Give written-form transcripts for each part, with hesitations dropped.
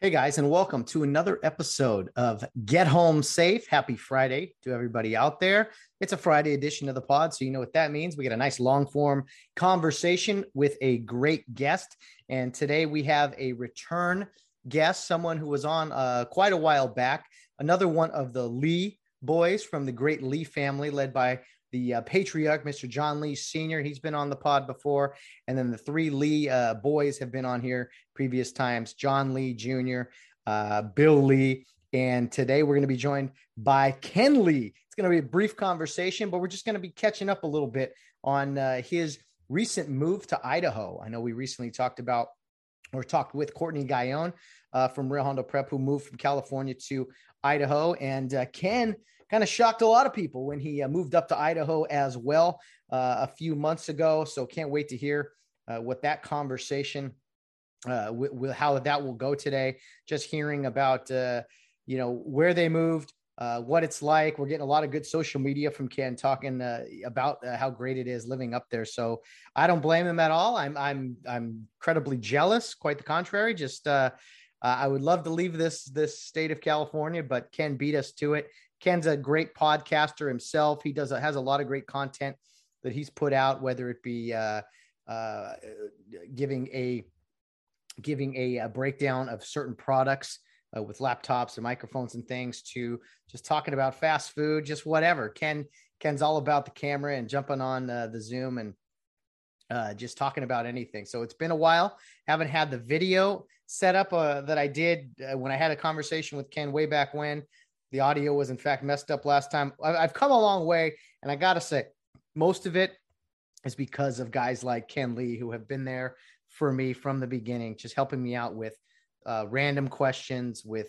Hey guys, and welcome to another episode of Get Home Safe. Happy Friday to everybody out there. It's a Friday edition of the pod, so you know what that means. We get a nice long form conversation with a great guest. And today we have a return guest, someone who was on quite a while back, another one of the Lee boys from the great Lee family, led by the patriarch, Mr. John Lee Sr. He's been on the pod before. And then the three Lee boys have been on here previous times, John Lee Jr., Bill Lee. And today we're going to be joined by Ken Lee. It's going to be a brief conversation, but we're just going to be catching up a little bit on his recent move to Idaho. I know we recently talked with Courtney Guyon from Rio Hondo Prep, who moved from California to Idaho. And Ken kind of shocked a lot of people when he moved up to Idaho as well a few months ago. So can't wait to hear what that conversation, how that will go today. Just hearing about, where they moved, what it's like. We're getting a lot of good social media from Ken talking about how great it is living up there. So I don't blame him at all. I'm incredibly jealous. Quite the contrary. Just I would love to leave this state of California, but Ken beat us to it. Ken's a great podcaster himself. He has a lot of great content that he's put out, whether it be giving a breakdown of certain products with laptops and microphones and things, to just talking about fast food, just whatever. Ken's all about the camera and jumping on the Zoom and just talking about anything. So it's been a while. Haven't had the video set up that I did when I had a conversation with Ken way back when. The audio was, in fact, messed up last time. I've come a long way, and I got to say, most of it is because of guys like Ken Lee, who have been there for me from the beginning, just helping me out with random questions, with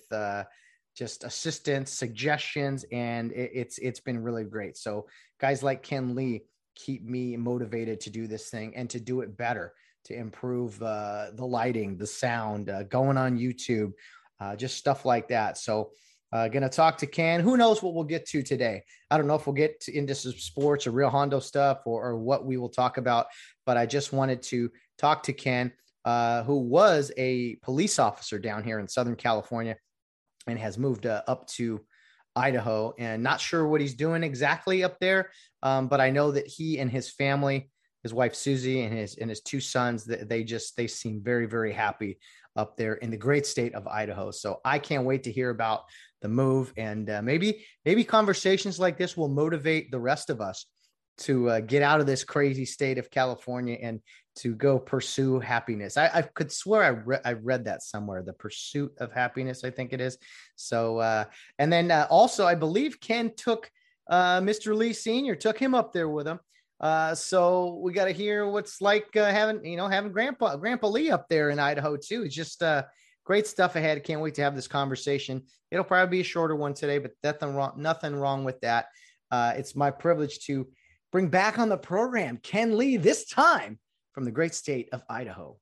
just assistance, suggestions, and it's been really great. So guys like Ken Lee keep me motivated to do this thing and to do it better, to improve the lighting, the sound, going on YouTube, just stuff like that. So going to talk to Ken. Who knows what we'll get to today? I don't know if we'll get into some sports or Rio Hondo stuff or what we will talk about, but I just wanted to talk to Ken, who was a police officer down here in Southern California and has moved up to Idaho, and not sure what he's doing exactly up there. But I know that he and his family, his wife, Susie, and his two sons, they seem very, very happy up there in the great state of Idaho. So I can't wait to hear about the move, and maybe conversations like this will motivate the rest of us to get out of this crazy state of California and to go pursue happiness. I could swear I read that somewhere, the pursuit of happiness, I think it is. So, and then also I believe Ken took Mr. Lee Sr., took him up there with him. So we got to hear what's like having Grandpa Lee up there in Idaho too. It's just great stuff ahead. Can't wait to have this conversation. It'll probably be a shorter one today, but nothing wrong with that. It's my privilege to bring back on the program Ken Lee, this time from the great state of Idaho.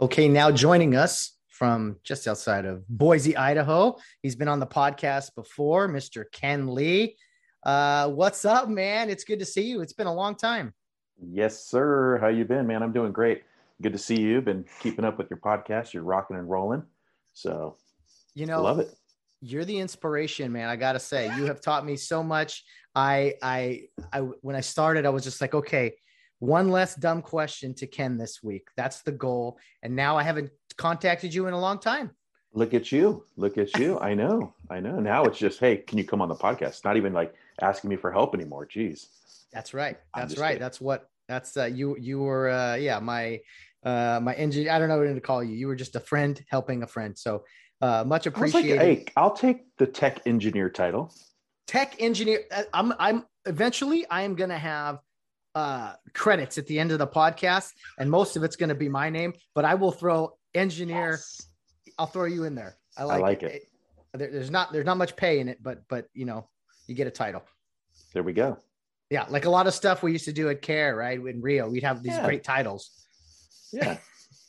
Okay, now joining us from just outside of Boise, Idaho, he's been on the podcast before, Mr. Ken Lee. What's up, man? It's good to see you. It's been a long time. Yes, sir. How you been, man? I'm doing great. Good to see you. Been keeping up with your podcast. You're rocking and rolling. So, love it. You're the inspiration, man. I got to say, you have taught me so much. I when I started, I was just like, okay, one less dumb question to Ken this week. That's the goal. And now I haven't contacted you in a long time. Look at you. I know. Now it's just, hey, can you come on the podcast? It's not even like asking me for help anymore. Jeez. That's right. Kidding. My engineer, I don't know what to call you. You were just a friend helping a friend. So much appreciated. Hey, I'll take the tech engineer title. Tech engineer. I am going to have credits at the end of the podcast, and most of it's going to be my name, but I will throw engineer. Yes. I'll throw you in there. I like it. There's not much pay in it, but you know, you get a title. There we go. Yeah. Like a lot of stuff we used to do at CARE, right? In Rio, we'd have these great titles. Yeah.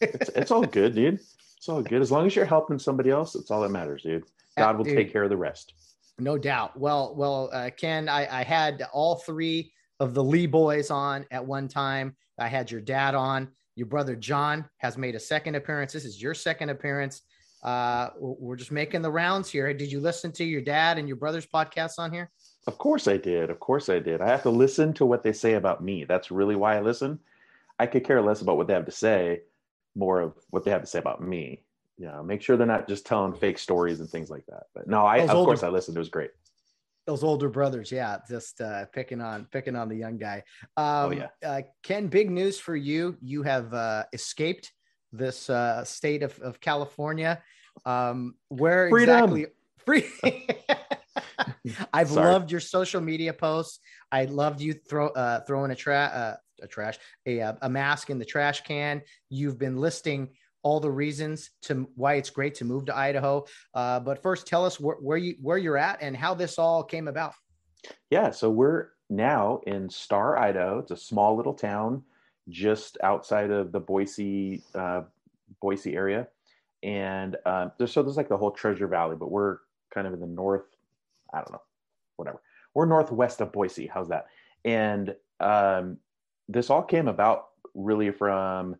It's all good, dude. It's all good. As long as you're helping somebody else, that's all that matters, dude. God will take care of the rest. No doubt. Well, Ken, I had all three of the Lee boys on at one time. I had your dad on. Your brother John has made a second appearance. This is your second appearance. We're just making the rounds here. Did you listen to your dad and your brother's podcast on here? Of course I did. Of course I did. I have to listen to what they say about me. That's really why I listen. I could care less about what they have to say, more of what they have to say about me. You know, make sure they're not just telling fake stories and things like that. But no, of course I listened. It was great. Those older brothers. Yeah. Just picking on the young guy. Ken, big news for you. You have escaped this state of California. Where freedom. Exactly? Loved your social media posts. I loved you throwing a mask in the trash can. You've been listing all the reasons to why it's great to move to Idaho. But first, tell us where you're at and how this all came about. Yeah, so we're now in Star, Idaho. It's a small little town just outside of the Boise area. And there's like the whole Treasure Valley, but we're kind of in the north, I don't know, whatever. We're northwest of Boise. How's that? And this all came about really from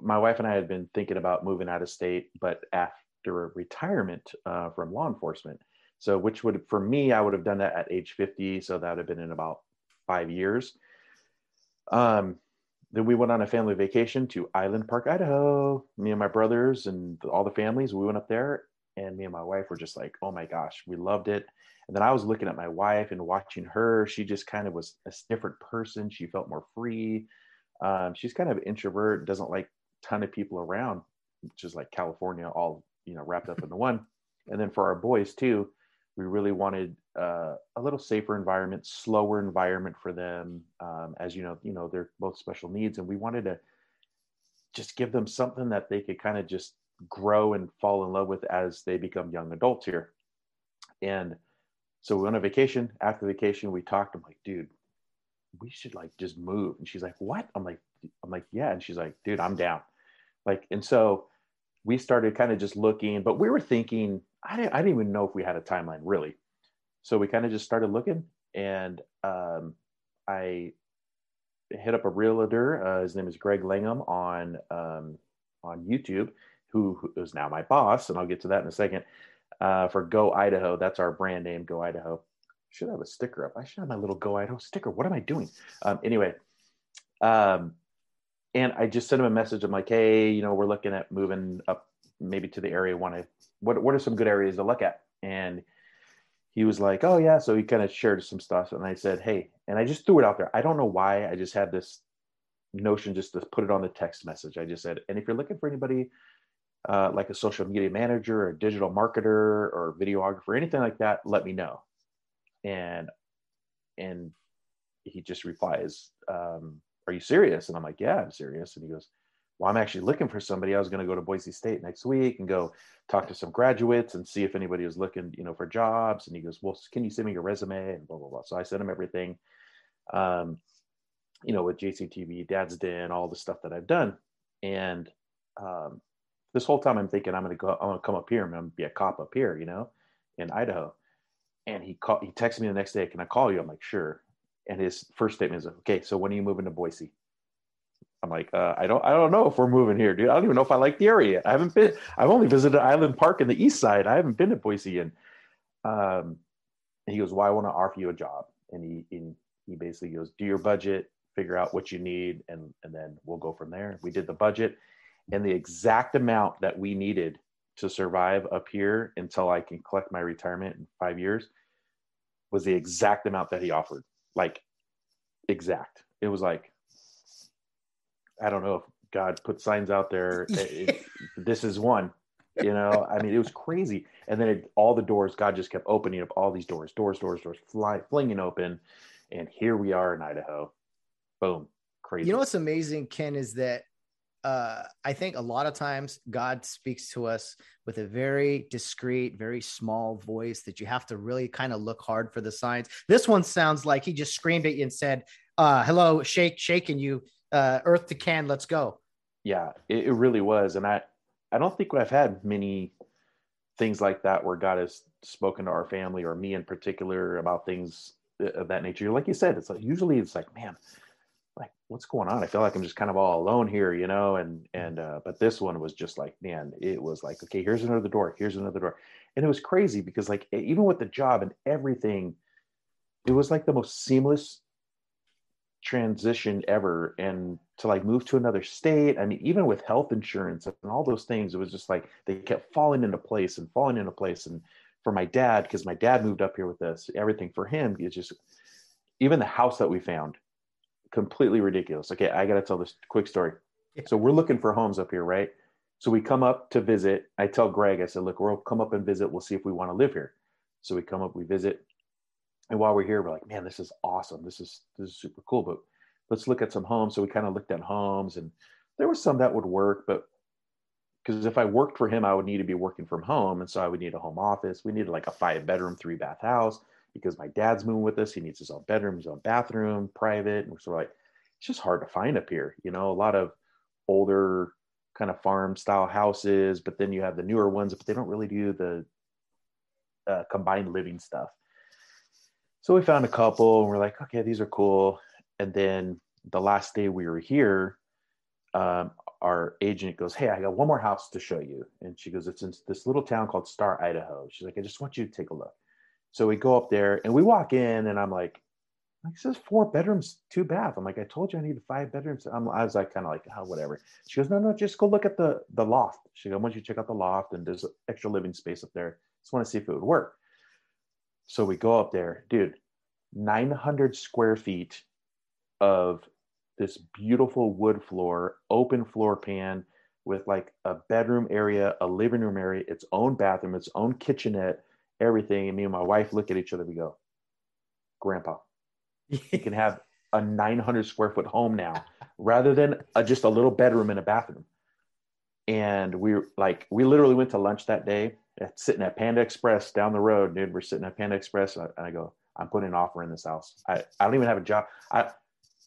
my wife and I had been thinking about moving out of state, but after retirement from law enforcement. So I would have done that at age 50. So that would have been in about 5 years. Then we went on a family vacation to Island Park, Idaho. Me and my brothers and all the families, we went up there, and me and my wife were just like, oh my gosh, we loved it. And then I was looking at my wife and watching her. She just kind of was a different person. She felt more free. She's kind of an introvert, doesn't like a ton of people around, which is like California, all, you know, wrapped up into one. And then for our boys too, we really wanted a little safer environment, slower environment for them. As you know, they're both special needs, and we wanted to just give them something that they could kind of just grow and fall in love with as they become young adults here. And so we went on vacation. After vacation, we talked. I'm like, dude, we should like just move. And she's like, what? I'm like, yeah. And she's like, dude, I'm down. Like, and so we started kind of just looking, but we were thinking, I didn't even know if we had a timeline really. So we kind of just started looking, and I hit up a realtor. His name is Greg Langham on YouTube, who is now my boss. And I'll get to that in a second, for Go Idaho. That's our brand name, Go Idaho. Should have a sticker up. I should have my little Go Idaho sticker. What am I doing? Anyway, and I just sent him a message. I'm like, hey, you know, we're looking at moving up maybe to the area. What are some good areas to look at? And he was like, oh yeah. So he kind of shared some stuff. And I said, hey, and I just threw it out there. I don't know why. I just had this notion just to put it on the text message. I just said, and if you're looking for anybody, like a social media manager or digital marketer or videographer, anything like that, let me know. And he just replies, are you serious? And I'm like, yeah, I'm serious. And he goes, well, I'm actually looking for somebody. I was going to go to Boise State next week and go talk to some graduates and see if anybody was looking, you know, for jobs. And he goes, well, can you send me your resume and blah, blah, blah. So I sent him everything, you know, with JCTV, Dad's Den, all the stuff that I've done. And this whole time I'm thinking I'm going to come up here and I'm going to be a cop up here, you know, in Idaho. And he texted me the next day, can I call you? I'm like, sure. And his first statement is, okay, so when are you moving to Boise? I'm like, I don't know if we're moving here, dude. I don't even know if I like the area. I've only visited Island Park in the east side. I haven't been to Boise. And he goes, well, I want to offer you a job. And he basically goes, do your budget, figure out what you need, and then we'll go from there. We did the budget and the exact amount that we needed to survive up here until I can collect my retirement in 5 years was the exact amount that he offered. Like exact. It was like, I don't know if God put signs out there. This is one, you know, I mean, it was crazy. And then all the doors, God just kept opening up all these doors, flinging open. And here we are in Idaho. Boom. Crazy. You know, what's amazing, Ken, is that I think a lot of times God speaks to us with a very discreet, very small voice that you have to really kind of look hard for the signs. This one sounds like he just screamed at you and said, hello, shaking you, earth to can, let's go. Yeah, it really was. And I don't think I've had many things like that where God has spoken to our family or me in particular about things of that nature. Like you said, it's like, usually it's like, man, like what's going on? I feel like I'm just kind of all alone here, you know? But this one was just like, man, it was like, okay, here's another door. And it was crazy because like, even with the job and everything, it was like the most seamless transition ever. And to like move to another state, I mean, even with health insurance and all those things, it was just like, they kept falling into place. And for my dad, because my dad moved up here with us, everything for him is just, even the house that we found, completely ridiculous. Okay, I got to tell this quick story. Yeah. So we're looking for homes up here, right? So we come up to visit. I tell Greg, I said, look, we'll come up and visit. We'll see if we want to live here. So we come up, we visit. And while we're here, we're like, man, this is awesome. This is super cool, but let's look at some homes. So we kind of looked at homes and there was some that would work, but because if I worked for him, I would need to be working from home. And so I would need a home office. We needed like a 5-bedroom, 3-bath house. Because my dad's moving with us, he needs his own bedroom, his own bathroom, private. And so like, it's just hard to find up here, you know, a lot of older kind of farm style houses, but then you have the newer ones, but they don't really do the combined living stuff. So we found a couple and we're like, okay, these are cool. And then the last day we were here, our agent goes, hey, I got one more house to show you. And she goes, it's in this little town called Star, Idaho. She's like, I just want you to take a look. So we go up there and we walk in and I'm like, it says 4 bedrooms, 2 bath. I'm like, I told you I need 5 bedrooms. I was like, kind of like, oh, whatever. She goes, no, just go look at the loft. She goes, I want you to check out the loft and there's extra living space up there. Just want to see if it would work. So we go up there, dude, 900 square feet of this beautiful wood floor, open floor pan with like a bedroom area, a living room area, its own bathroom, its own kitchenette, everything. And me and my wife look at each other, we go, grandpa, you can have a 900 square foot home now rather than just a little bedroom and a bathroom. And we literally went to lunch that day sitting at Panda Express down the road, dude. We're sitting at Panda Express and I go, I'm putting an offer in this house. I don't even have a job. I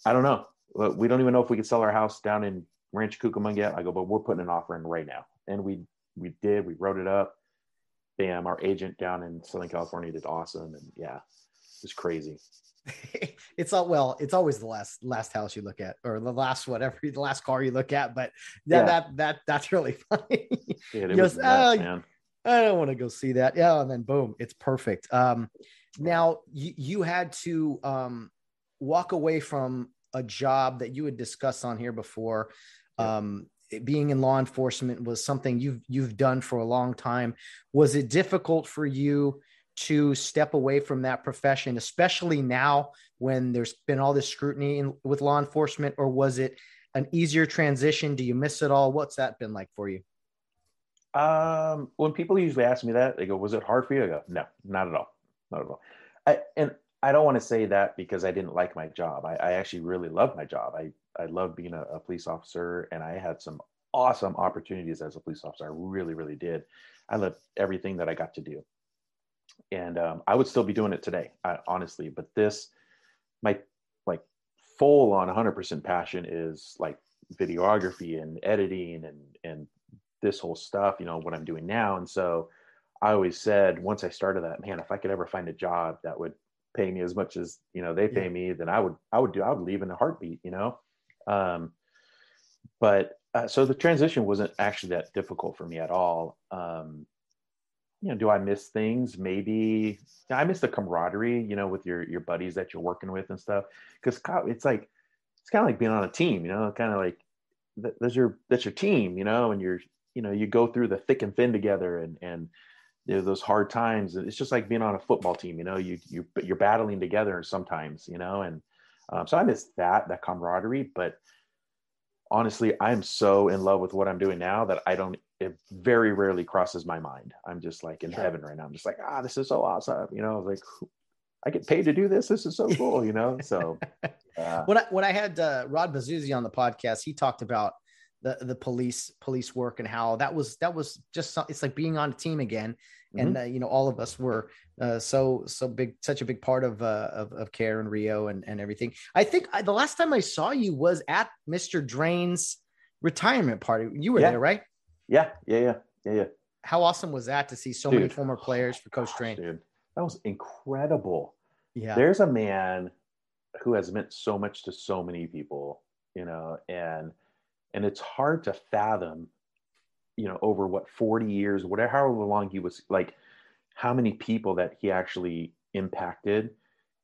don't know. We don't even know if we could sell our house down in Rancho Cucamonga. I go, but we're putting an offer in right now. And we wrote it up. Bam, our agent down in Southern California did awesome. And yeah, it was crazy. It's always the last house you look at, or the last car you look at, but that's really funny. Yeah, goes, man. I don't want to go see that. Yeah. And then boom, it's perfect. Now you had to walk away from a job that you had discussed on here before. Yeah. Being in law enforcement was something you've done for a long time. Was it difficult for you to step away from that profession, especially now when there's been all this scrutiny with law enforcement, or was it an easier transition? Do you miss it all? What's that been like for you? When people usually ask me that, they go, was it hard for you? I go, no, not at all. I don't want to say that because I didn't like my job. I actually really loved my job. I loved being a police officer, and I had some awesome opportunities as a police officer. I really, really did. I loved everything that I got to do. And I would still be doing it today, honestly. But my like full on 100% passion is like videography and editing and this whole stuff, you know, what I'm doing now. And so I always said, once I started that, man, if I could ever find a job that would pay me as much as, you know, they pay me, then I would leave in a heartbeat, you know? So the transition wasn't actually that difficult for me at all. You know, do I miss things? Maybe I miss the camaraderie, you know, with your buddies that you're working with and stuff. Cause it's like, it's kind of like being on a team, you know, kind of like that's your team, you know, and you go through the thick and thin together and you know, those hard times. It's just like being on a football team, you know, you're battling together sometimes, you know, and so I miss that camaraderie, but honestly, I'm so in love with what I'm doing now that it very rarely crosses my mind. I'm just like in heaven right now. I'm just like, this is so awesome. You know, like I get paid to do this. This is so cool, you know? So when I had Rod Bazzuzi on the podcast, he talked about the police work and how that was just something. It's like being on a team again. Mm-hmm. And all of us were so big, such a big part of Care and Rio and everything. I think the last time I saw you was at Mr. Drain's retirement party. You were there, right? Yeah. How awesome was that to see so many former players for Coach Drain? Dude, that was incredible. Yeah. There's a man who has meant so much to so many people, and it's hard to fathom, over what 40 years, whatever, however long he was, like how many people that he actually impacted.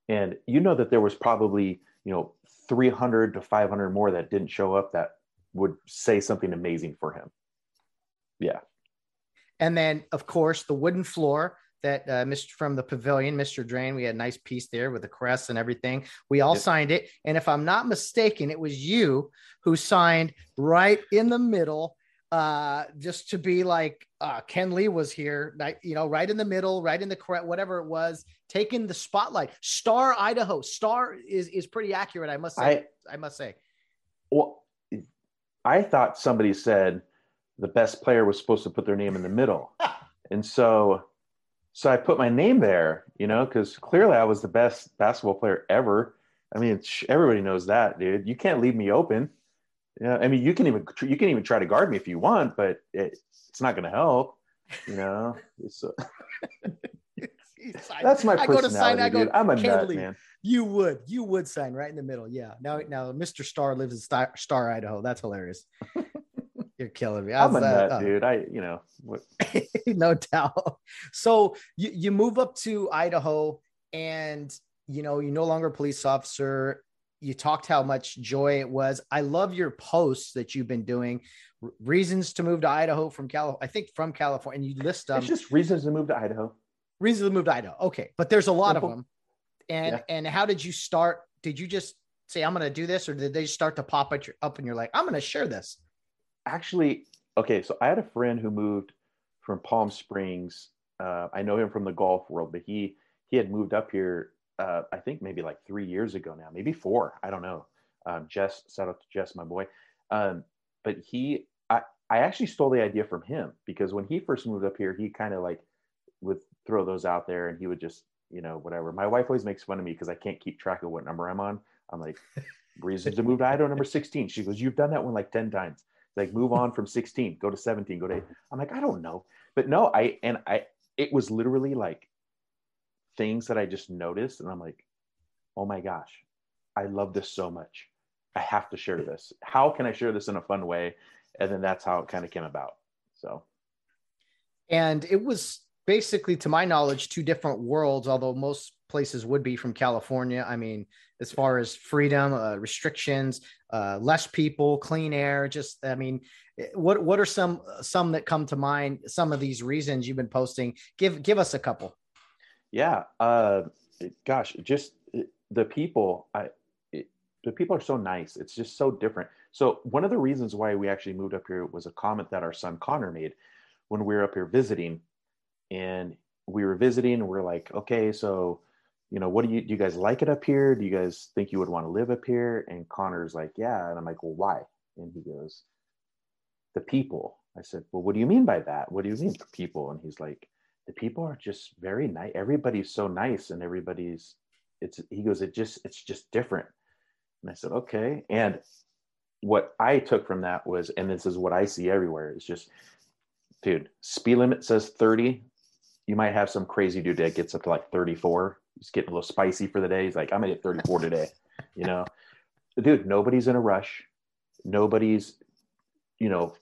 And that there was probably, 300 to 500 more that didn't show up that would say something amazing for him. Yeah. And then of course the wooden floor that from the pavilion, Mr. Drain, we had a nice piece there with the crest and everything. We all signed it. And if I'm not mistaken, it was you who signed right in the middle, just to be like, Ken Lee was here, right in the middle, right in the crest, whatever it was, taking the spotlight. Star, Idaho. Star is pretty accurate, I must say. Well, I thought somebody said the best player was supposed to put their name in the middle. And so I put my name there, because clearly I was the best basketball player ever. I mean, everybody knows that, dude. You can't leave me open. I mean, you can even try to guard me if you want, but it's not going to help. That's my personality. I'm a mad man. You would sign right in the middle. Yeah. Now, Mr. Star lives in Star, Idaho. That's hilarious. You're killing me. I'm a nut, dude. No doubt. So you move up to Idaho and, you're no longer a police officer. You talked how much joy it was. I love your posts that you've been doing. Reasons to move to Idaho from California. I think from California. And you list them. It's just reasons to move to Idaho. Reasons to move to Idaho. Okay. But there's a lot of them. And how did you start? Did you just say, I'm going to do this? Or did they start to pop up and you're like, I'm going to share this? Actually, okay, so I had a friend who moved from Palm Springs. I know him from the golf world, but he had moved up here, I think maybe like 3 years ago now, maybe 4. I don't know. Shout out to Jess, my boy. But I actually stole the idea from him, because when he first moved up here, he kind of like would throw those out there and he would just, whatever. My wife always makes fun of me because I can't keep track of what number I'm on. I'm like, reasons to move to Idaho, number 16. She goes, you've done that one like 10 times. Like, move on from 16, go to 17, go to 8. I'm like, I don't know. But no, it was literally like things that I just noticed. And I'm like, oh my gosh, I love this so much. I have to share this. How can I share this in a fun way? And then that's how it kind of came about. So. And it was basically, to my knowledge, 2 different worlds, although most places would be from California. I mean, as far as freedom, restrictions, less people, clean air, just, I mean, what are some that come to mind, some of these reasons you've been posting? Give us a couple. Yeah. Gosh, just the people, the people are so nice. It's just so different. So one of the reasons why we actually moved up here was a comment that our son Connor made when we were up here visiting, and we were visiting and we're like, okay, so, what do you guys like it up here? Do you guys think you would want to live up here? And Connor's like, yeah. And I'm like, well, why? And he goes, the people. I said, well, what do you mean by that? What do you mean the people? And he's like, the people are just very nice. Everybody's so nice. And it's just different. And I said, okay. And what I took from that was, and this is what I see everywhere, is just, dude, speed limit says 30. You might have some crazy dude that gets up to like 34. He's getting a little spicy for the day. He's like, I'm gonna hit 34 today. Dude, nobody's in a rush. Nobody's,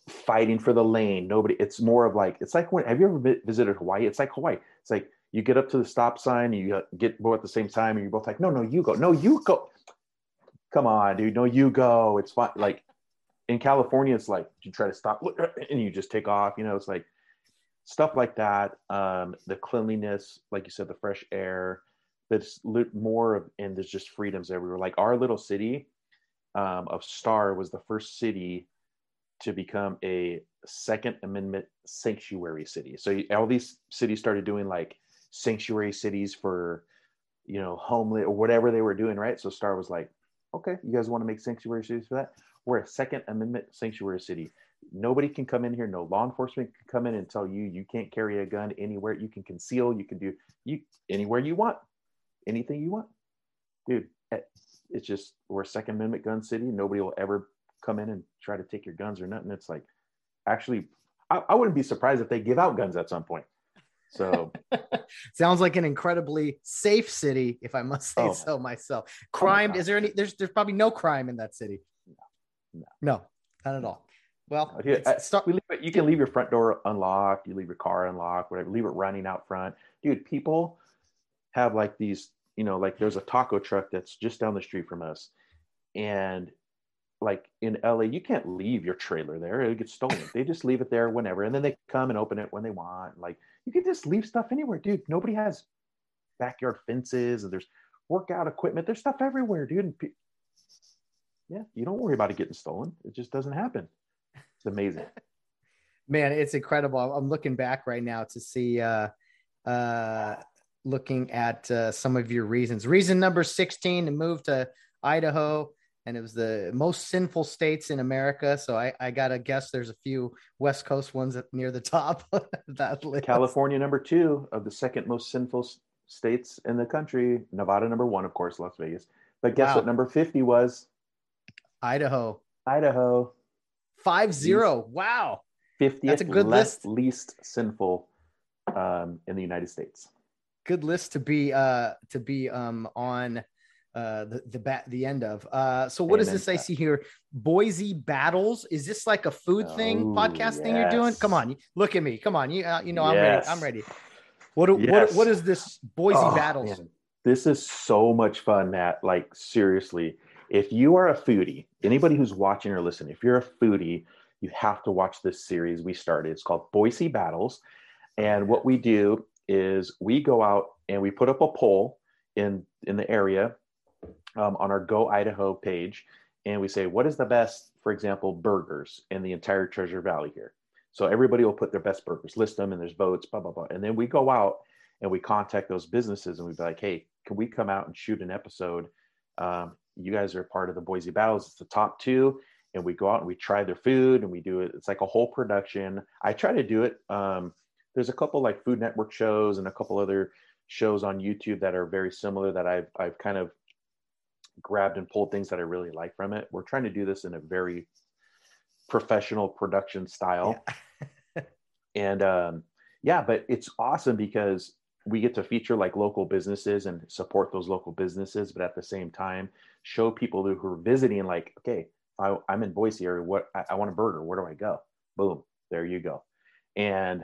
fighting for the lane. Nobody. It's more of like, it's like, when have you ever visited Hawaii? It's like Hawaii. It's like you get up to the stop sign and you get both at the same time, and you're both like, no, you go. No, you go. Come on, dude. No, you go. It's fine. Like in California, it's like you try to stop and you just take off. It's like stuff like that. The cleanliness, like you said, the fresh air. That's more of, and there's just freedoms everywhere. Like our little city of Star was the first city to become a Second Amendment sanctuary city. So all these cities started doing like sanctuary cities for homeless or whatever they were doing, right? So Star was like, okay, you guys want to make sanctuary cities for that? We're a Second Amendment sanctuary city. Nobody can come in here. No law enforcement can come in and tell you you can't carry a gun anywhere. You can conceal. You can do anywhere you want, anything you want. Dude, it's just, we're a Second Amendment gun city. Nobody will ever come in and try to take your guns or nothing. It's like, actually, I wouldn't be surprised if they give out guns at some point. So sounds like an incredibly safe city, if I must say so myself. Crime, is there any, there's probably no crime in that city. No, not at all. Well, you can leave your front door unlocked. You leave your car unlocked, whatever, leave it running out front. Dude, people have like these, you know, like there's a taco truck that's just down the street from us. And like in LA, you can't leave your trailer there. It gets stolen. They just leave it there whenever. And then they come and open it when they want. Like, you can just leave stuff anywhere, dude. Nobody has backyard fences, and there's workout equipment. There's stuff everywhere, dude. And yeah, you don't worry about it getting stolen. It just doesn't happen. It's amazing. Man, it's incredible. I'm looking back right now to see, looking at some of your reasons. Reason number 16, to move to Idaho. And it was the most sinful states in America. So I got to guess there's a few West Coast ones near the top of that list. California, number 2 of the second most sinful states in the country. Nevada, number 1, of course, Las Vegas. But guess what number 50 was? Idaho. 5-0. Wow. 50th. That's a good list. Least sinful in the United States. Good list to be on the end of. So what does this I see here? Boise Battles. Is this like a food thing, podcast thing you're doing? Come on, look at me. Come on, you know I'm ready. I'm ready. What is this Boise Battles? Man. This is so much fun, Matt. Like seriously, if you are a foodie, anybody who's watching or listening, if you're a foodie, you have to watch this series we started. It's called Boise Battles, and what we do is we go out and we put up a poll in the area. On our Go Idaho page, and we say, what is the best, for example, burgers in the entire Treasure Valley here? So everybody will put their best burgers, list them, and there's votes, blah, blah, blah. And then we go out and we contact those businesses and we'd be like, hey, can we come out and shoot an episode? You guys are part of the Boise Battles. It's the top 2. And we go out and we try their food and we do it. It's like a whole production. I try to do it. There's a couple like Food Network shows and a couple other shows on YouTube that are very similar that I've kind of grabbed and pulled things that I really like from it. We're trying to do this in a very professional production style. Yeah. And but it's awesome because we get to feature like local businesses and support those local businesses, but at the same time, show people who are visiting like, okay, I'm in Boise area. I want a burger. Where do I go? Boom. There you go. And,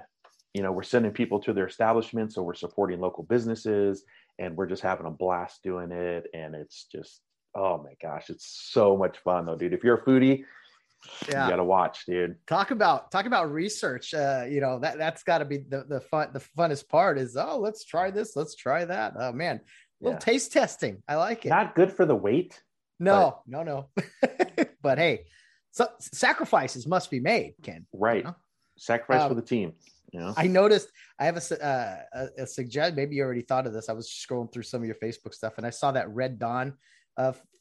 you know, we're sending people to their establishments. So we're supporting local businesses and we're just having a blast doing it. And it's just, oh my gosh, it's so much fun though, dude. If you're a foodie, you gotta watch, dude. Talk about research. You know, that's gotta be the funnest part is, oh, let's try this. Let's try that. Oh man, little taste testing. I like it. Not good for the weight. No. But hey, so sacrifices must be made, Ken. Right. You know? Sacrifice for the team. You know? I noticed I have a suggestion. Maybe you already thought of this. I was scrolling through some of your Facebook stuff and I saw that Red Dawn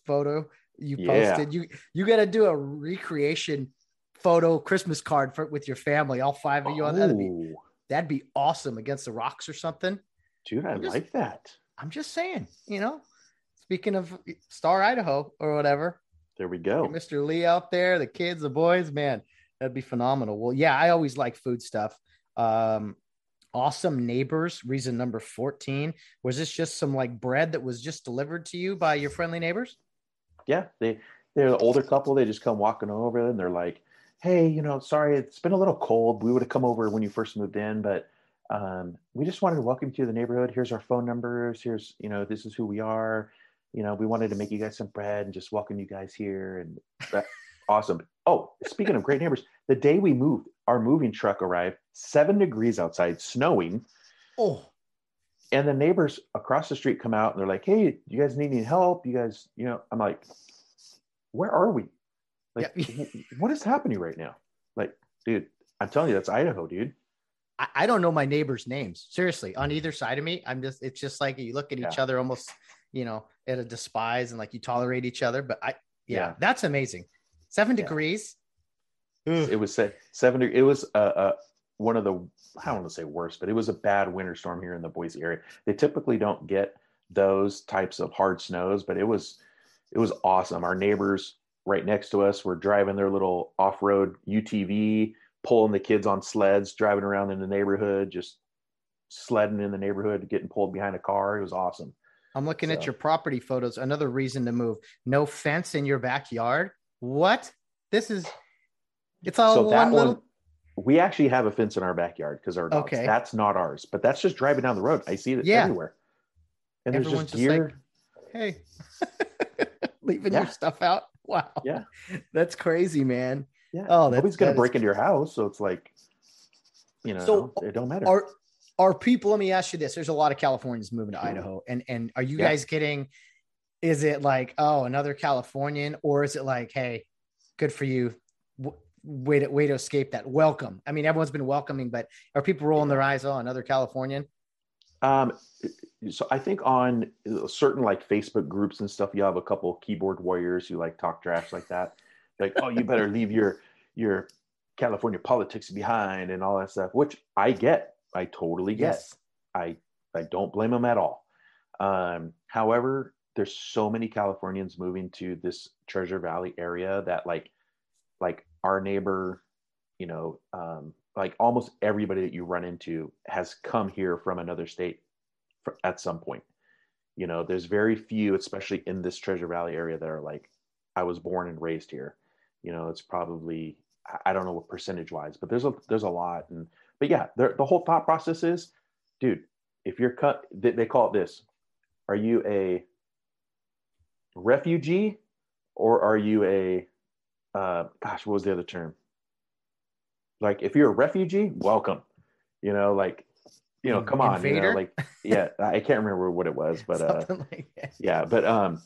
photo you posted. You got to do a recreation photo Christmas card with your family, all 5 of you on that. That'd be awesome against the rocks or something. Dude, like that. I'm just saying, you know, speaking of Star, Idaho or whatever. There we go. Mr. Lee out there, the kids, the boys, man, that'd be phenomenal. Well, yeah, I always like food stuff. Awesome neighbors. Reason number 14. Was this just some like bread that was just delivered to you by your friendly neighbors? Yeah, they're an older couple. They just come walking over and they're like, hey, you know, sorry, it's been a little cold. We would have come over when you first moved in, but we just wanted to welcome you to the neighborhood. Here's our phone numbers. Here's, you know, this is who we are. You know, we wanted to make you guys some bread and just welcome you guys here. And that's awesome. Oh, speaking of great neighbors, the day we moved, our moving truck arrived, 7 degrees outside, snowing. Oh. And the neighbors across the street come out and they're like, hey, you guys need any help? You guys, you know, I'm like, where are we? Like, what is happening right now? Like, dude, I'm telling you, that's Idaho, dude. I don't know my neighbors' names. Seriously, on either side of me, it's just like you look at each other almost, you know, at a despise and like you tolerate each other. But yeah. That's amazing. 7 degrees. Oof. It was 7 degrees. It was one of the, I don't want to say worst, but it was a bad winter storm here in the Boise area. They typically don't get those types of hard snows, but it was awesome. Our neighbors right next to us were driving their little off-road UTV, pulling the kids on sleds, driving around in the neighborhood, just sledding in the neighborhood, getting pulled behind a car. It was awesome. I'm looking at your property photos. Another reason to move. No fence in your backyard. What? This is, it's all so one little. We actually have a fence in our backyard because our dogs. Okay. That's not ours, but that's just driving down the road. I see it everywhere. And everyone's there's just deer. Like, hey, leaving your stuff out. Wow. Yeah. That's crazy, man. Yeah. Oh, nobody's going to break into your house. So it's like, you know, so it don't matter. Are people, let me ask you this. There's a lot of Californians moving to Idaho. And are you guys getting, is it like, oh, another Californian, or is it like, hey, good for you. Way to escape that welcome. I mean, everyone's been welcoming, but are people rolling their eyes on another Californian? So I think on certain like Facebook groups and stuff, you have a couple keyboard warriors who like talk trash like that. Like, oh, you better leave your California politics behind and all that stuff, which I get. I totally get. Yes. I don't blame them at all. However, there's so many Californians moving to this Treasure Valley area that like our neighbor, you know, like almost everybody that you run into has come here from another state at some point. You know, there's very few, especially in this Treasure Valley area, that are like, I was born and raised here. You know, it's probably, I don't know what percentage wise, but there's a lot. And but yeah, the whole thought process is, dude, if you're cut, they call it this. Are you a refugee, or are you a, gosh, what was the other term? Like, if you're a refugee, welcome, you know, like, you know, come on, you know, like, yeah, I can't remember what it was, but, yeah, but,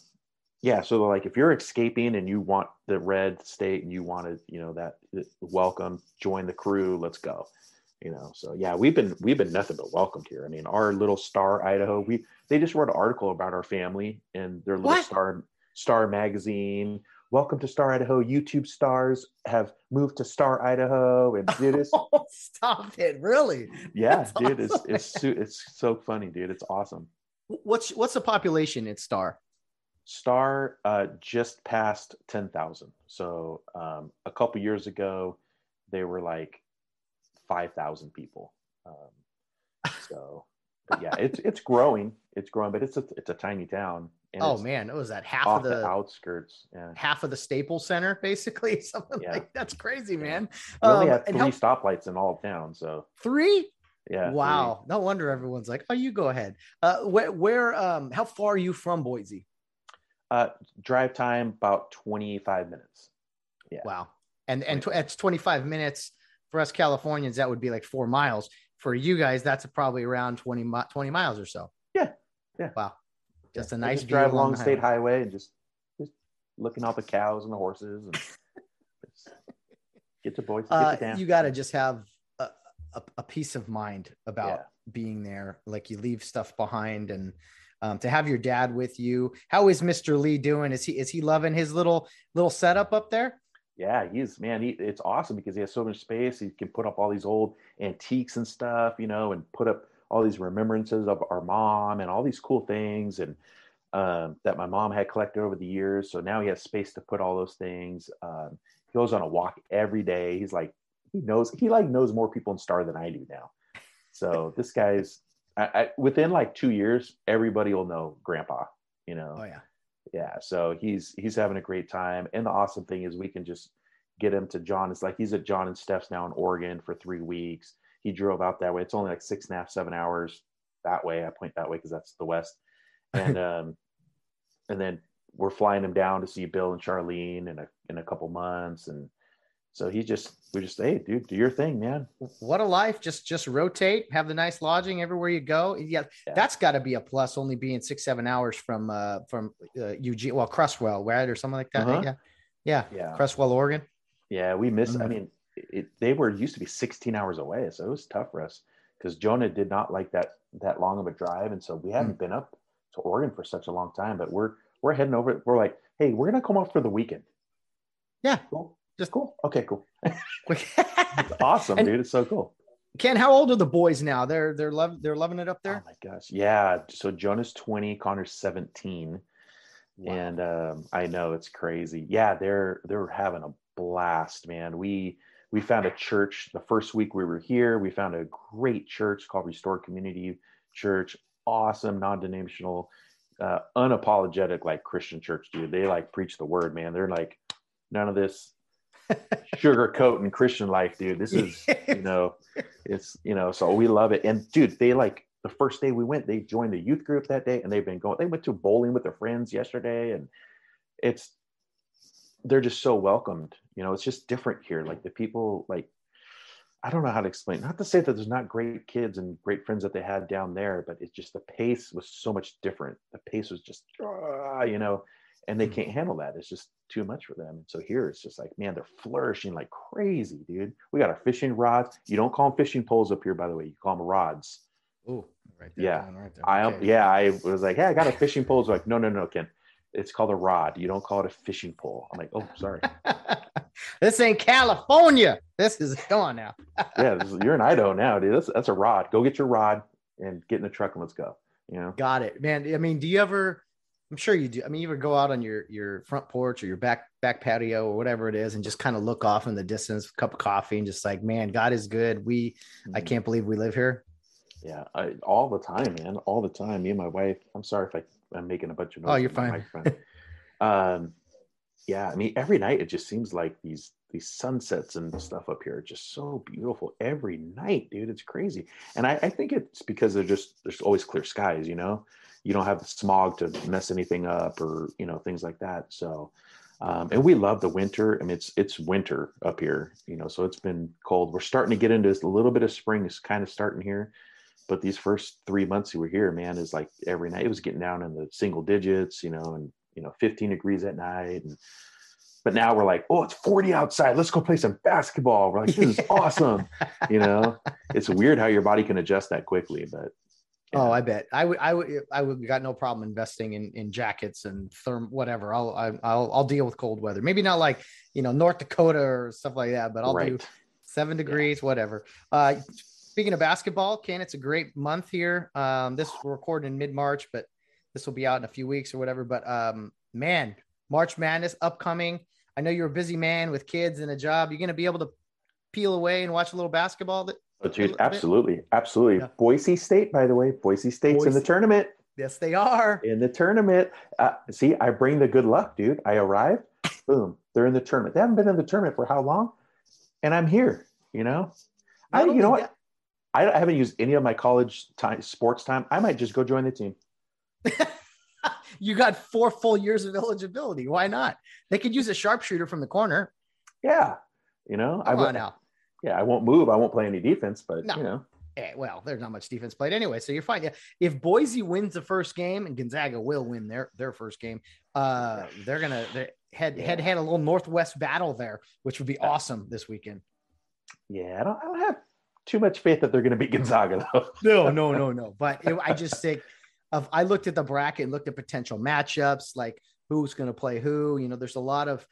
yeah. So like, if you're escaping and you want the red state and you want to, you know, that welcome, join the crew, let's go. You know, so yeah, we've been nothing but welcomed here. I mean, our little Star, Idaho, they just wrote an article about our family and their little Star magazine. Welcome to Star, Idaho. YouTube stars have moved to Star, Idaho, and dude, it's stop it, really? Yeah, that's dude, awesome. It's so funny, dude. It's awesome. What's the population in Star? Star just passed 10,000. So a couple years ago, they were like 5,000 people. So yeah, it's growing. It's growing, but it's a tiny town. And oh man, was that half of the outskirts? Yeah. Half of the Staples Center, basically. Something like that's crazy, man. We only have 3 stoplights in all of town. So 3? Yeah. Wow. 3. No wonder everyone's like, "Oh, you go ahead." Where how far are you from Boise? Drive time about 25 minutes. Yeah. Wow. And that's 25 minutes. For us Californians, that would be like 4 miles. For you guys, that's probably around 20 miles or so. Yeah. Yeah. Wow. Just a nice drive along the state highway and just looking out the cows and the horses and get to Boise. You got to just have a peace of mind about being there. Like you leave stuff behind and to have your dad with you. How is Mr. Lee doing? Is he loving his little setup up there? Yeah, it's awesome because he has so much space. He can put up all these old antiques and stuff, you know, and put up all these remembrances of our mom and all these cool things and that my mom had collected over the years. So now he has space to put all those things. He goes on a walk every day. He's like, he knows more people in Star than I do now. So this guy's within like 2 years, everybody will know Grandpa, you know? Oh yeah. Yeah, so he's having a great time, and the awesome thing is we can just get him to John. It's like he's at John and Steph's now in Oregon for 3 weeks. He drove out that way. It's only like 6.5-7 hours that way. I point that way because that's the west, and and then we're flying him down to see Bill and Charlene in a couple months, and so we just hey, dude, do your thing, man. What a life! Just rotate, have the nice lodging everywhere you go. Yeah. That's got to be a plus. Only being 6-7 hours from Eugene, well, Creswell, right, or something like that. Uh-huh. Yeah, Creswell, Oregon. Yeah, we miss. Mm-hmm. I mean, they were used to be 16 hours away, so it was tough for us because Jonah did not like that long of a drive, and so we hadn't been up to Oregon for such a long time, but we're heading over. We're like, hey, we're going to come up for the weekend. Yeah. Cool. Just cool. Okay, cool. It's awesome, dude. It's so cool. Ken, how old are the boys now? They're loving it up there. Oh my gosh. Yeah. So Jonah's 20, Connor's 17. Wow. And I know it's crazy. Yeah. They're having a blast, man. We found a church the first week we were here. We found a great church called Restored Community Church. Awesome, non-denominational, unapologetic, like Christian church, dude. They like preach the word, man. They're like, none of this sugarcoating Christian life, dude. This is, so we love it. And dude, they like the first day we went, they joined the youth group that day and they've been going, they went to bowling with their friends yesterday. And they're just so welcomed. You know, it's just different here. Like the people, like, I don't know how to explain, not to say that there's not great kids and great friends that they had down there, but it's just the pace was so much different. The pace was just, and they can't handle that. It's just too much for them. So here it's just like, man, they're flourishing like crazy, dude. We got our fishing rods. You don't call them fishing poles up here, by the way, you call them rods. Oh, right there. Yeah. Right there. I was like, hey, I got a fishing pole. It's like, no, Ken. It's called a rod. You don't call it a fishing pole. I'm like, oh, sorry. This ain't California. This is gone now. You're in Idaho now, dude. That's a rod. Go get your rod and get in the truck and let's go. You know? Got it, man. I mean, do you ever, I'm sure you do. I mean, you ever go out on your front porch or your back patio or whatever it is and just kind of look off in the distance, cup of coffee and just like, man, God is good. I can't believe we live here. Yeah. All the time, man. All the time. Me and my wife, I'm sorry if I'm making a bunch of noise. Oh, you're fine. Yeah. I mean, every night, it just seems like these sunsets and stuff up here are just so beautiful every night, dude. It's crazy. And I think it's because there's always clear skies, you know, you don't have the smog to mess anything up or, you know, things like that. So, and we love the winter. I mean, it's winter up here, you know, so it's been cold. We're starting to get into this, a little bit of spring is kind of starting here. But these first 3 months we were here, man, is like every night it was getting down in the single digits, you know, and, you know, 15 degrees at night. But now we're like, oh, it's 40 outside. Let's go play some basketball. We're like, this is awesome. You know, it's weird how your body can adjust that quickly, but. Yeah. Oh, I bet I would got no problem investing in jackets and whatever. I'll deal with cold weather. Maybe not like, you know, North Dakota or stuff like that, but I'll do 7 degrees, whatever. Speaking of basketball, Ken, it's a great month here. This we're recording in mid-March, but this will be out in a few weeks or whatever. But man, March Madness upcoming. I know you're a busy man with kids and a job. You're going to be able to peel away and watch a little basketball. Absolutely. Yeah. Boise State, by the way. Boise State's in the tournament. Yes, they are. In the tournament. See, I bring the good luck, dude. I arrive. Boom. They're in the tournament. They haven't been in the tournament for how long? And I'm here, you know? What? I haven't used any of my college time, sports time. I might just go join the team. You got 4 full years of eligibility. Why not? They could use a sharpshooter from the corner. Yeah. You know, I won't move. I won't play any defense, but no. You know, well, there's not much defense played anyway. So you're fine. Yeah. If Boise wins the first game and Gonzaga will win their first game, they're going to head a little Northwest battle there, which would be awesome this weekend. Yeah. I don't have too much faith that they're going to beat Gonzaga though. No. But I just think I looked at the bracket and looked at potential matchups, like who's going to play who, you know, there's a lot of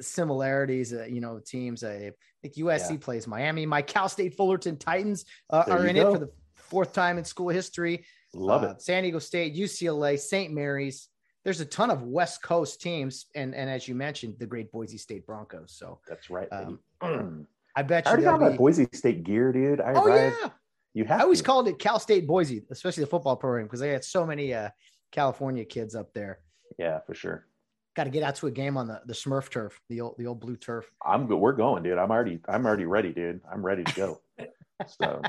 similarities, you know, teams. I think USC plays Miami. My Cal State Fullerton Titans are in it for the 4th time in school history. Love it. San Diego State, UCLA, St. Mary's. There's a ton of West Coast teams. And as you mentioned, the great Boise State Broncos. So that's right. I bet you. I already got my Boise State gear, dude. Yeah. I always called it Cal State Boise, especially the football program, because they had so many California kids up there. Yeah, for sure. Got to get out to a game on the Smurf turf, the old blue turf. We're going, dude. I'm already ready, dude. I'm ready to go. So.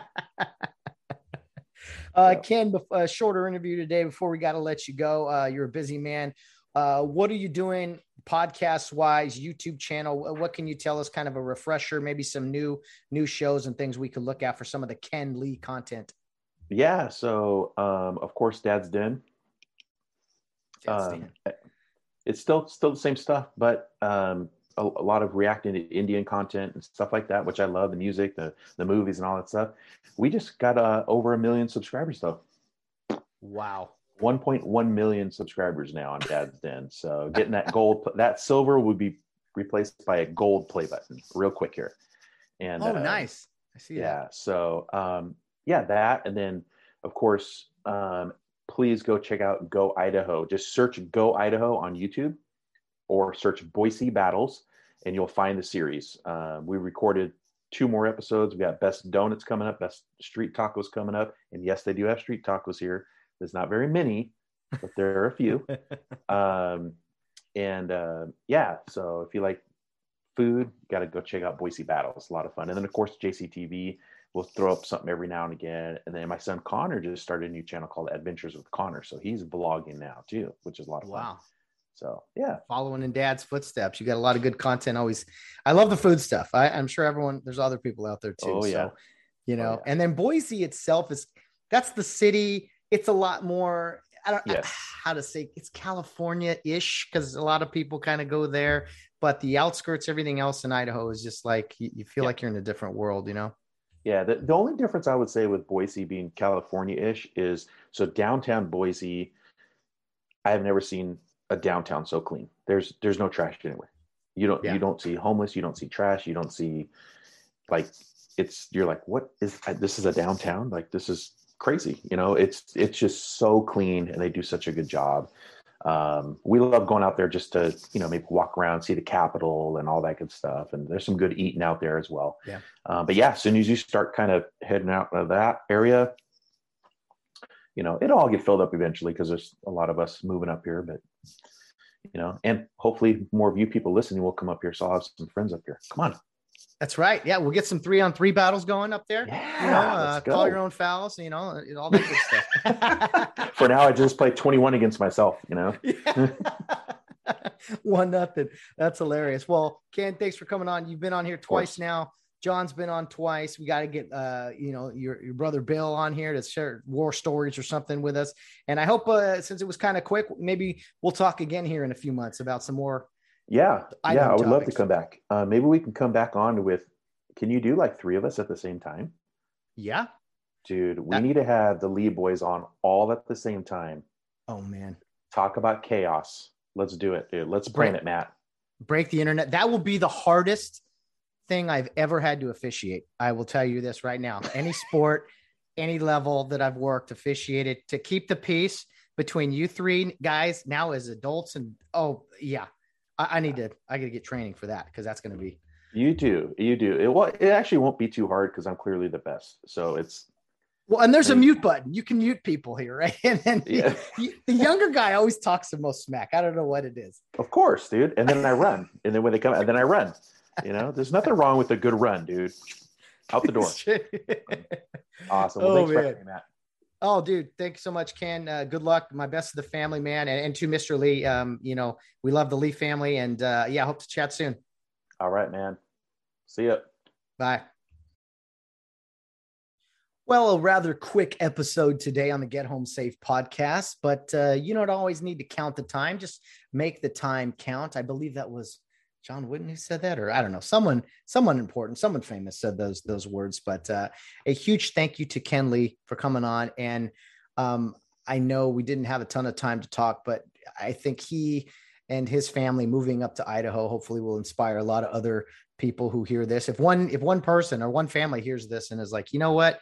Ken, a shorter interview today before we got to let you go. You're a busy man. What are you doing podcast wise, YouTube channel? What can you tell us, kind of a refresher, maybe some new shows and things we could look at for some of the Ken Lee content? Yeah. So, of course, Dad's Den. It's still the same stuff, but, a lot of reacting to Indian content and stuff like that, which I love, the music, the movies and all that stuff. We just got over 1 million subscribers though. Wow. 1.1 million subscribers now on Dad's Den. So getting that gold, that silver would be replaced by a gold play button real quick here. And nice. I see. Yeah. That. So yeah, that. And then of course, please go check out Go Idaho. Just search Go Idaho on YouTube or search Boise Battles and you'll find the series. We recorded 2 more episodes. We got Best Donuts coming up, Best Street Tacos coming up. And yes, they do have street tacos here. There's not very many, but there are a few. Yeah, so if you like food, you got to go check out Boise Battles. It's a lot of fun. And then, of course, JCTV will throw up something every now and again. And then my son Connor just started a new channel called Adventures with Connor. So he's vlogging now, too, which is a lot of fun. Wow. So, yeah. Following in Dad's footsteps. You got a lot of good content always. I love the food stuff. I'm sure everyone, there's other people out there, too. Oh, yeah. So, you know, and then Boise itself is, that's the city. It's a lot more, I don't know how to say, it's California-ish because a lot of people kind of go there, but the outskirts, everything else in Idaho is just like, you feel like you're in a different world, you know? Yeah. The only difference I would say with Boise being California-ish is, so downtown Boise, I have never seen a downtown so clean. There's no trash anywhere. You don't see homeless. You don't see trash. You don't see like, you're like, what is, this is a downtown? Like this is crazy, you know. It's just so clean and they do such a good job. We love going out there just to, you know, maybe walk around, see the Capitol and all that good stuff. And there's some good eating out there as well. Yeah. But yeah, as soon as you start kind of heading out of that area, you know, it'll all get filled up eventually because there's a lot of us moving up here, but you know, and hopefully more of you people listening will come up here. So I'll have some friends up here. Come on. That's right. Yeah. We'll get some 3-on-3 battles going up there. Yeah, you know, call your own fouls, you know, all that good stuff. For now, I just play 21 against myself, you know. Yeah. 1-0. That's hilarious. Well, Ken, thanks for coming on. You've been on here twice now. John's been on twice. We got to get, you know, your brother Bill on here to share war stories or something with us. And I hope since it was kind of quick, maybe we'll talk again here in a few months about some more. Yeah, I would love to come back. Maybe we can come back on with, can you do like 3 of us at the same time? Yeah. Dude, we need to have the Lee boys on all at the same time. Oh, man. Talk about chaos. Let's do it, dude. Let's plan it, Matt. Break the internet. That will be the hardest thing I've ever had to officiate. I will tell you this right now. Any sport, any level that I've worked, officiated, to keep the peace between you 3 guys now as adults. And I got to get training for that because that's going to be. You do. It actually won't be too hard because I'm clearly the best. So it's. Well, and there's a mute button. You can mute people here, right? And then the younger guy always talks the most smack. I don't know what it is. Of course, dude. And then I run. And then when they come, and then I run. You know, there's nothing wrong with a good run, dude. Out the door. Awesome. Well, thanks for having me, Matt. Oh, dude, thanks so much, Ken. Good luck. My best to the family, man. And to Mr. Lee, you know, we love the Lee family. And yeah, hope to chat soon. All right, man. See ya. Bye. Well, a rather quick episode today on the Get Home Safe podcast, but you don't always need to count the time. Just make the time count. I believe that was John Wooden who said that, or I don't know, someone important, someone famous said those words, but a huge thank you to Ken Lee for coming on. And I know we didn't have a ton of time to talk, but I think he and his family moving up to Idaho, hopefully will inspire a lot of other people who hear this. If one person or one family hears this and is like, you know what,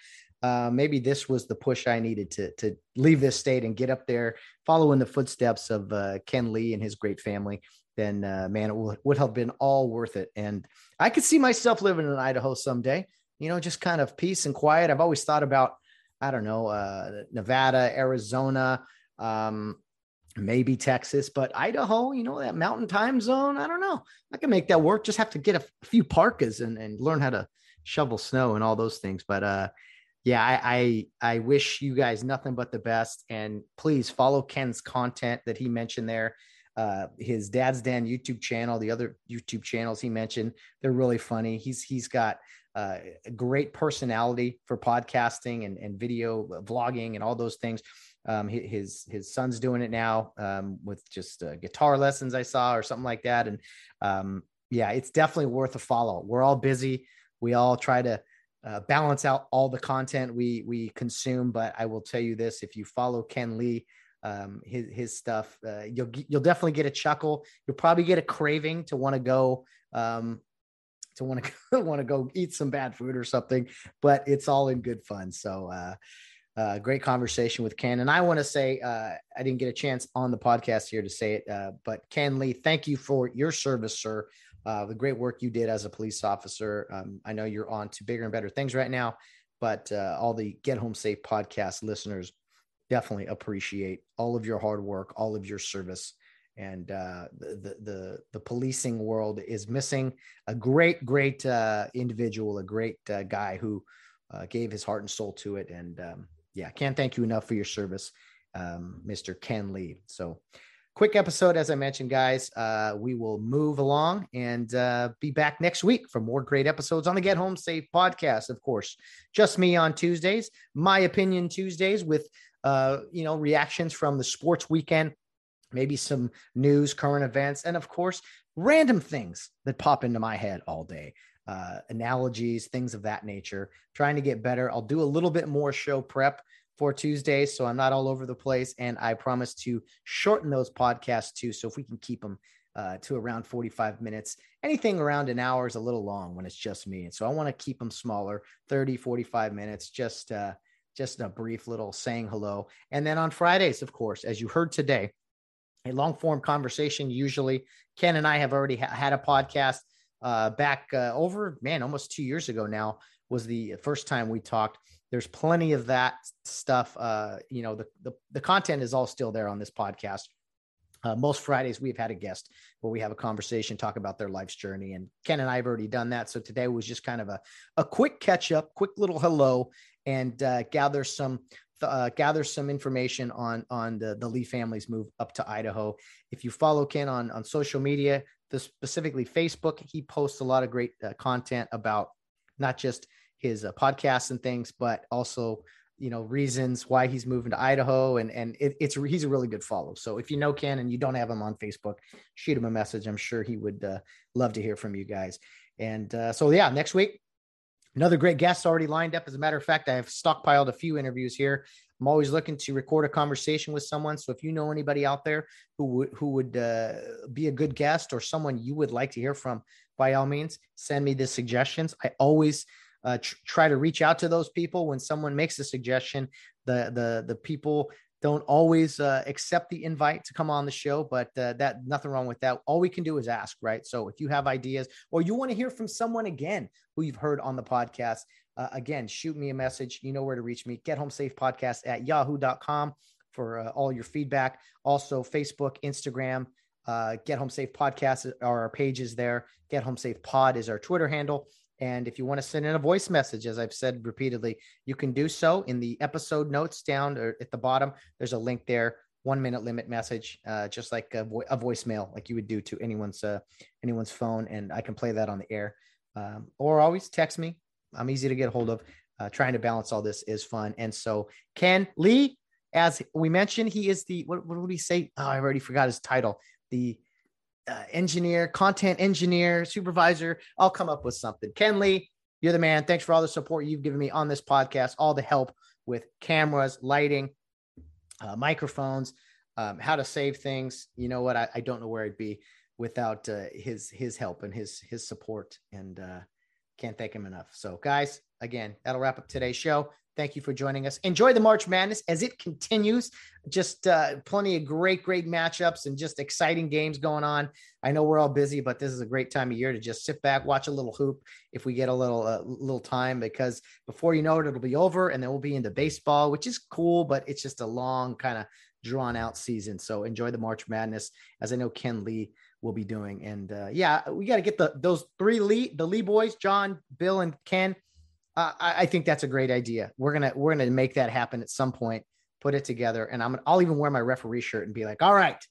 maybe this was the push I needed to leave this state and get up there, following the footsteps of Ken Lee and his great family, then man, it would have been all worth it. And I could see myself living in Idaho someday, you know, just kind of peace and quiet. I've always thought about, I don't know, Nevada, Arizona, maybe Texas, but Idaho, you know, that mountain time zone. I don't know. I can make that work. Just have to get a few parkas and learn how to shovel snow and all those things. But yeah, I wish you guys nothing but the best, and please follow Ken's content that he mentioned there. His Dad's Den YouTube channel, the other YouTube channels he mentioned, they're really funny. He's got a great personality for podcasting and video vlogging and all those things. His son's doing it now with just guitar lessons I saw or something like that. And yeah, it's definitely worth a follow. We're all busy. We all try to balance out all the content we consume. But I will tell you this, if you follow Ken Lee, his stuff. You'll definitely get a chuckle. You'll probably get a craving to want to go, eat some bad food or something, but it's all in good fun. So, great conversation with Ken. And I want to say, I didn't get a chance on the podcast here to say it, but Ken Lee, thank you for your service, sir. The great work you did as a police officer. I know you're on to bigger and better things right now, but all the Get Home Safe podcast listeners definitely appreciate all of your hard work, all of your service. And the policing world is missing a great individual, a great guy who gave his heart and soul to it. And yeah, can't thank you enough for your service, Mr. Ken Lee. So quick episode, as I mentioned, guys. We will move along and be back next week for more great episodes on the Get Home Safe podcast. Of course, just me on Tuesdays, my opinion Tuesdays with reactions from the sports weekend, maybe some news, current events, and of course, random things that pop into my head all day. Analogies, things of that nature, trying to get better. I'll do a little bit more show prep for Tuesday, so I'm not all over the place, and I promise to shorten those podcasts too. So if we can keep them to around 45 minutes, anything around an hour is a little long when it's just me. And so I want to keep them smaller, 30, 45 minutes, just a brief little saying hello. And then on Fridays, of course, as you heard today, a long form conversation. Usually Ken and I have already had a podcast back over, almost 2 years ago now was the first time we talked. There's plenty of that stuff. The content is all still there on this podcast. Most Fridays we've had a guest where we have a conversation, talk about their life's journey. And Ken and I have already done that. So today was just kind of a quick catch up, quick little hello, and gather some information on the Lee family's move up to Idaho. If you follow Ken on social media, specifically Facebook, he posts a lot of great content about not just his podcasts and things, but also, reasons why he's moving to Idaho. And he's a really good follow. So if you know Ken and you don't have him on Facebook, shoot him a message. I'm sure he would love to hear from you guys. And next week, another great guest already lined up. As a matter of fact, I have stockpiled a few interviews here. I'm always looking to record a conversation with someone. So if you know anybody out there who would be a good guest or someone you would like to hear from, by all means, send me the suggestions. I always try to reach out to those people. When someone makes a suggestion, the people don't always accept the invite to come on the show, but that nothing wrong with that. All we can do is ask, right? So if you have ideas or you want to hear from someone again who you've heard on the podcast, again, shoot me a message. You know where to reach me. GetHomeSafePodcast@yahoo.com for all your feedback. Also, Facebook, Instagram, Get Home Safe Podcast are our pages there. Get Home Safe Pod is our Twitter handle. And if you want to send in a voice message, as I've said repeatedly, you can do so in the episode notes down or at the bottom. There's a link there. 1 minute limit message, just like a voicemail, like you would do to anyone's phone, and I can play that on the air. Or always text me. I'm easy to get a hold of. Trying to balance all this is fun. And so Ken Lee, as we mentioned, he is the, what would he say? Oh, I already forgot his title. The engineer, content engineer, supervisor. I'll come up with something. Ken Lee, you're the man. Thanks for all the support you've given me on this podcast, all the help with cameras, lighting, microphones, how to save things. You know what? I don't know where I'd be without his help and his support. And, can't thank him enough. So guys, again, that'll wrap up today's show. Thank you for joining us. Enjoy the March Madness as it continues. Just plenty of great matchups and just exciting games going on. I know we're all busy, but this is a great time of year to just sit back, watch a little hoop if we get a little time, because before you know it, it'll be over and then we'll be into baseball, which is cool, but it's just a long kind of drawn out season. So enjoy the March Madness, as I know Ken Lee we'll be doing. And we got to get those three Lee boys, John, Bill, and Ken. I think that's a great idea. We're gonna make that happen at some point. Put it together, and I'll even wear my referee shirt and be like, all right,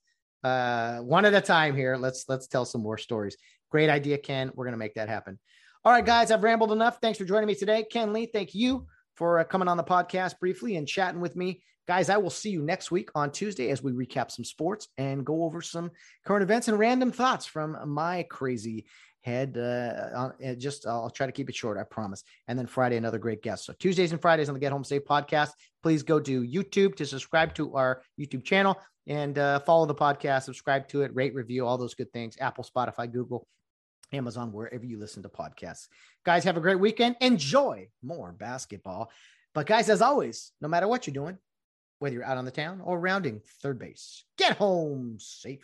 one at a time here. Let's tell some more stories. Great idea, Ken. We're gonna make that happen. All right, guys, I've rambled enough. Thanks for joining me today, Ken Lee. Thank you for coming on the podcast briefly and chatting with me. Guys, I will see you next week on Tuesday as we recap some sports and go over some current events and random thoughts from my crazy head. I'll try to keep it short, I promise. And then Friday, another great guest. So Tuesdays and Fridays on the Get Home Safe podcast. Please go to YouTube to subscribe to our YouTube channel and follow the podcast, subscribe to it, rate, review, all those good things. Apple, Spotify, Google, Amazon, wherever you listen to podcasts. Guys, have a great weekend. Enjoy more basketball. But guys, as always, no matter what you're doing, whether you're out on the town or rounding third base, get home safe.